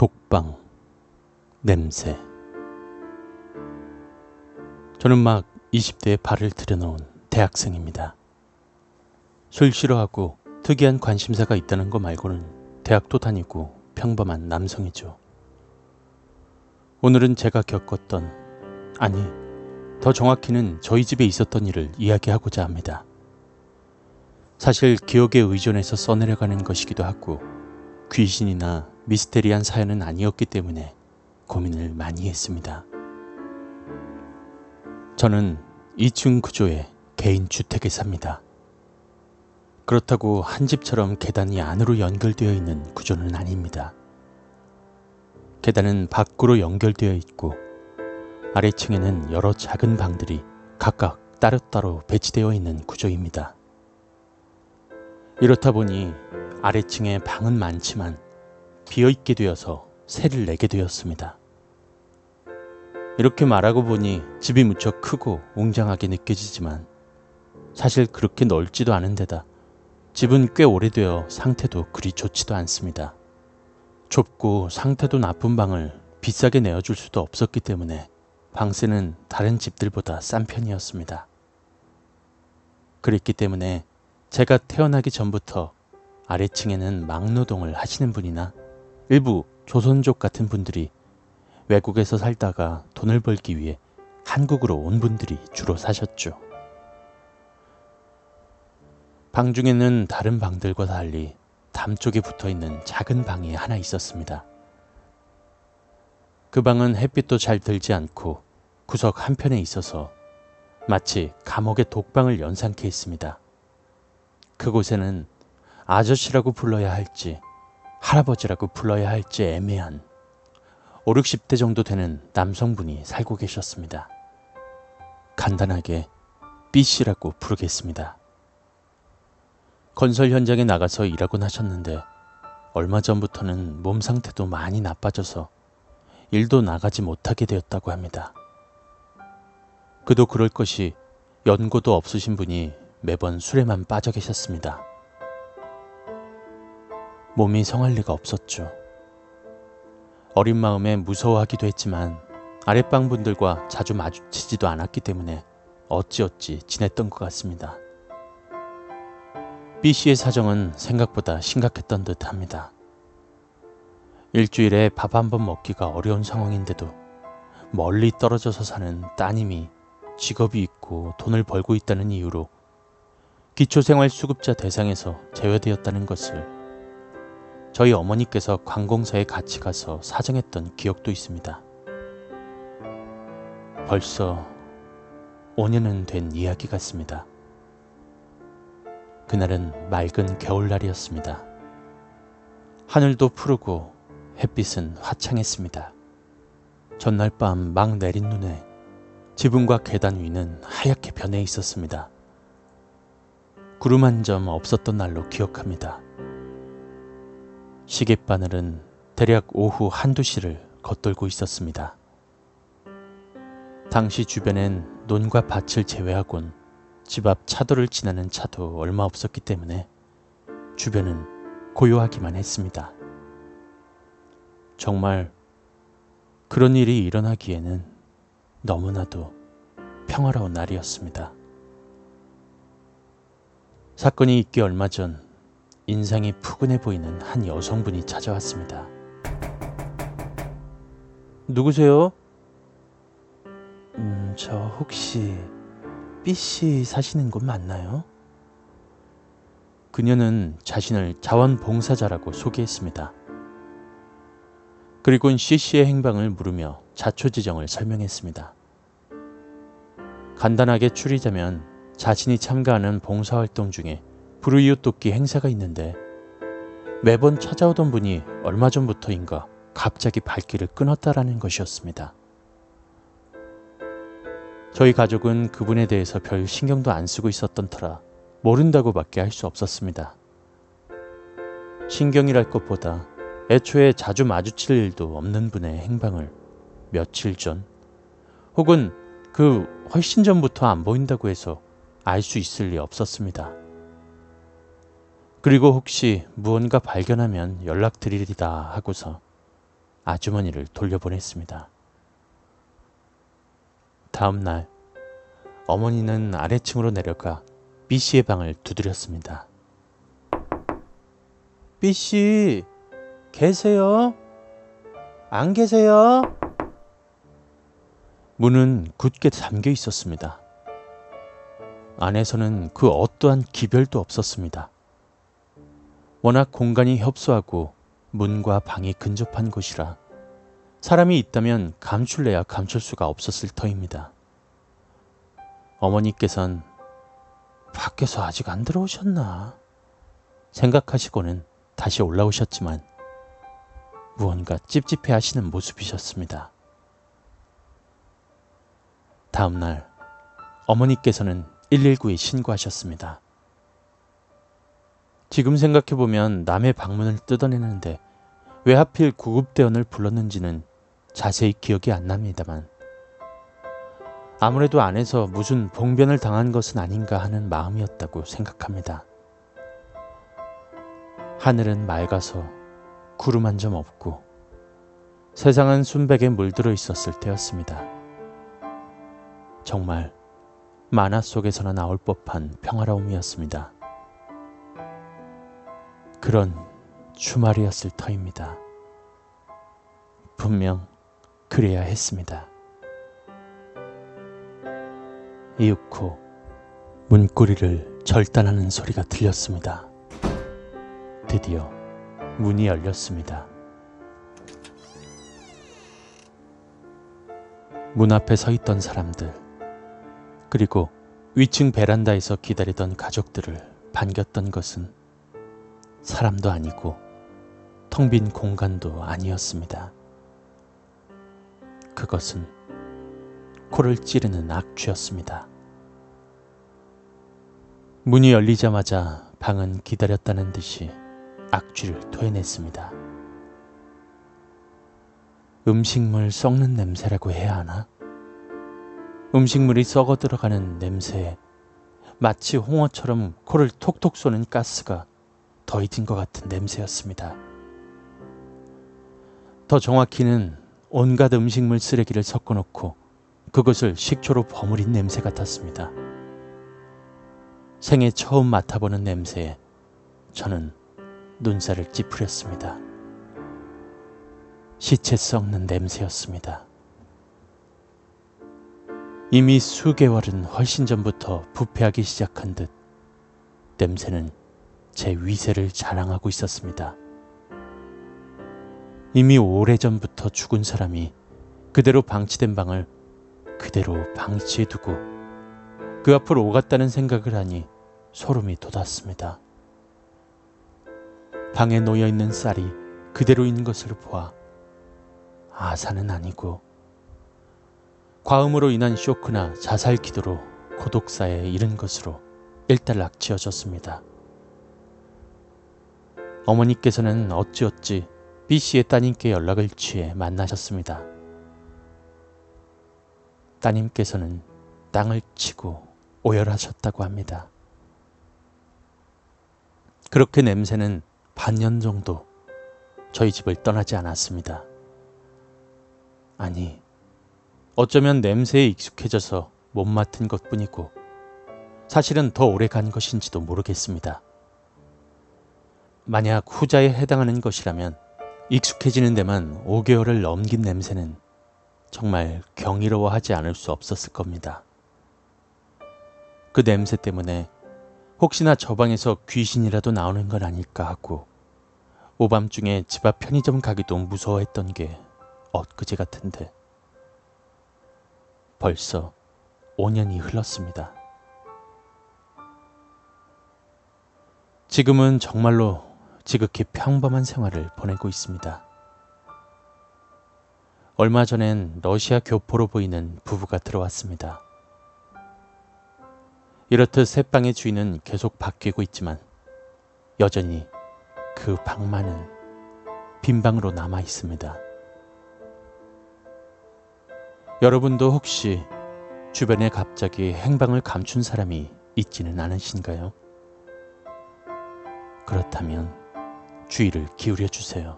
독방, 냄새. 저는 막 20대에 발을 들여놓은 대학생입니다. 술 싫어하고 특이한 관심사가 있다는 거 말고는 대학도 다니고 평범한 남성이죠. 오늘은 제가 겪었던, 아니, 더 정확히는 저희 집에 있었던 일을 이야기하고자 합니다. 사실 기억에 의존해서 써내려가는 것이기도 하고 귀신이나 미스테리한 사연은 아니었기 때문에 고민을 많이 했습니다. 저는 2층 구조의 개인주택에 삽니다. 그렇다고 한 집처럼 계단이 안으로 연결되어 있는 구조는 아닙니다. 계단은 밖으로 연결되어 있고 아래층에는 여러 작은 방들이 각각 따로따로 배치되어 있는 구조입니다. 이렇다 보니 아래층에 방은 많지만 비어있게 되어서 세를 내게 되었습니다. 이렇게 말하고 보니 집이 무척 크고 웅장하게 느껴지지만 사실 그렇게 넓지도 않은 데다 집은 꽤 오래되어 상태도 그리 좋지도 않습니다. 좁고 상태도 나쁜 방을 비싸게 내어줄 수도 없었기 때문에 방세는 다른 집들보다 싼 편이었습니다. 그랬기 때문에 제가 태어나기 전부터 아래층에는 막노동을 하시는 분이나 일부 조선족 같은 분들이 외국에서 살다가 돈을 벌기 위해 한국으로 온 분들이 주로 사셨죠. 방 중에는 다른 방들과 달리 담쪽에 붙어있는 작은 방이 하나 있었습니다. 그 방은 햇빛도 잘 들지 않고 구석 한편에 있어서 마치 감옥의 독방을 연상케 했습니다. 그곳에는 아저씨라고 불러야 할지 할아버지라고 불러야 할지 애매한 50, 60대 정도 되는 남성분이 살고 계셨습니다. 간단하게 B씨라고 부르겠습니다. 건설 현장에 나가서 일하곤 하셨는데 얼마 전부터는 몸 상태도 많이 나빠져서 일도 나가지 못하게 되었다고 합니다. 그도 그럴 것이 연고도 없으신 분이 매번 술에만 빠져 계셨습니다. 몸이 성할 리가 없었죠. 어린 마음에 무서워하기도 했지만 아랫방 분들과 자주 마주치지도 않았기 때문에 어찌어찌 지냈던 것 같습니다. B씨의 사정은 생각보다 심각했던 듯 합니다. 일주일에 밥 한 번 먹기가 어려운 상황인데도 멀리 떨어져서 사는 따님이 직업이 있고 돈을 벌고 있다는 이유로 기초생활수급자 대상에서 제외되었다는 것을 저희 어머니께서 관공서에 같이 가서 사정했던 기억도 있습니다. 벌써 5년은 된 이야기 같습니다. 그날은 맑은 겨울날이었습니다. 하늘도 푸르고 햇빛은 화창했습니다. 전날 밤 막 내린 눈에 지붕과 계단 위는 하얗게 변해 있었습니다. 구름 한 점 없었던 날로 기억합니다. 시계바늘은 대략 오후 1~2시를 겉돌고 있었습니다. 당시 주변엔 논과 밭을 제외하곤 집 앞 차도를 지나는 차도 얼마 없었기 때문에 주변은 고요하기만 했습니다. 정말 그런 일이 일어나기에는 너무나도 평화로운 날이었습니다. 사건이 있기 얼마 전 인상이 푸근해 보이는 한 여성분이 찾아왔습니다. 누구세요? 저 혹시 B씨 사시는 곳 맞나요? 그녀는 자신을 자원봉사자라고 소개했습니다. 그리고는 C씨의 행방을 물으며 자초지정을 설명했습니다. 간단하게 추리자면 자신이 참가하는 봉사활동 중에 불우이웃돕기 행사가 있는데 매번 찾아오던 분이 얼마 전부터인가 갑자기 발길을 끊었다라는 것이었습니다. 저희 가족은 그분에 대해서 별 신경도 안 쓰고 있었던 터라 모른다고밖에 할 수 없었습니다. 신경이랄 것보다 애초에 자주 마주칠 일도 없는 분의 행방을 며칠 전 혹은 그 훨씬 전부터 안 보인다고 해서 알 수 있을 리 없었습니다. 그리고 혹시 무언가 발견하면 연락드리리다 하고서 아주머니를 돌려보냈습니다. 다음 날 어머니는 아래층으로 내려가 B씨의 방을 두드렸습니다. B씨, 계세요? 안 계세요? 문은 굳게 잠겨 있었습니다. 안에서는 그 어떠한 기별도 없었습니다. 워낙 공간이 협소하고 문과 방이 근접한 곳이라 사람이 있다면 감출래야 감출 수가 없었을 터입니다. 어머니께선 밖에서 아직 안 들어오셨나 생각하시고는 다시 올라오셨지만 무언가 찝찝해 하시는 모습이셨습니다. 다음날 어머니께서는 119에 신고하셨습니다. 지금 생각해보면 남의 방문을 뜯어내는데 왜 하필 구급대원을 불렀는지는 자세히 기억이 안 납니다만 아무래도 안에서 무슨 봉변을 당한 것은 아닌가 하는 마음이었다고 생각합니다. 하늘은 맑아서 구름 한 점 없고 세상은 순백에 물들어 있었을 때였습니다. 정말 만화 속에서나 나올 법한 평화로움이었습니다. 그런 주말이었을 터입니다. 분명 그래야 했습니다. 이윽고 문고리를 절단하는 소리가 들렸습니다. 드디어 문이 열렸습니다. 문 앞에 서 있던 사람들, 그리고 위층 베란다에서 기다리던 가족들을 반겼던 것은 사람도 아니고 텅 빈 공간도 아니었습니다. 그것은 코를 찌르는 악취였습니다. 문이 열리자마자 방은 기다렸다는 듯이 악취를 토해냈습니다. 음식물 썩는 냄새라고 해야 하나? 음식물이 썩어 들어가는 냄새에 마치 홍어처럼 코를 톡톡 쏘는 가스가 더해진 것 같은 냄새였습니다. 더 정확히는 온갖 음식물 쓰레기를 섞어놓고 그것을 식초로 버무린 냄새 같았습니다. 생애 처음 맡아보는 냄새에 저는 눈살을 찌푸렸습니다. 시체 썩는 냄새였습니다. 이미 수개월은 훨씬 전부터 부패하기 시작한 듯 냄새는 제 위세를 자랑하고 있었습니다. 이미 오래전부터 죽은 사람이 그대로 방치된 방을 그대로 방치해두고 그 앞으로 오갔다는 생각을 하니 소름이 돋았습니다. 방에 놓여있는 쌀이 그대로인 것을 보아 아사는 아니고 과음으로 인한 쇼크나 자살 기도로 고독사에 이른 것으로 일단락 지어졌습니다. 어머니께서는 어찌어찌 B씨의 따님께 연락을 취해 만나셨습니다. 따님께서는 땅을 치고 오열하셨다고 합니다. 그렇게 냄새는 반년 정도 저희 집을 떠나지 않았습니다. 아니, 어쩌면 냄새에 익숙해져서 못 맡은 것뿐이고 사실은 더 오래 간 것인지도 모르겠습니다. 만약 후자에 해당하는 것이라면 익숙해지는 데만 5개월을 넘긴 냄새는 정말 경이로워하지 않을 수 없었을 겁니다. 그 냄새 때문에 혹시나 저 방에서 귀신이라도 나오는 건 아닐까 하고 오밤중에 집 앞 편의점 가기도 무서워했던 게 엊그제 같은데 벌써 5년이 흘렀습니다. 지금은 정말로 지극히 평범한 생활을 보내고 있습니다. 얼마 전엔 러시아 교포로 보이는 부부가 들어왔습니다. 이렇듯 새 방의 주인은 계속 바뀌고 있지만 여전히 그 방만은 빈방으로 남아 있습니다. 여러분도 혹시 주변에 갑자기 행방을 감춘 사람이 있지는 않으신가요? 그렇다면 주의를 기울여 주세요.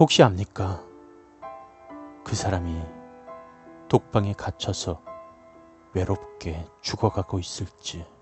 혹시 압니까? 그 사람이 독방에 갇혀서 외롭게 죽어가고 있을지.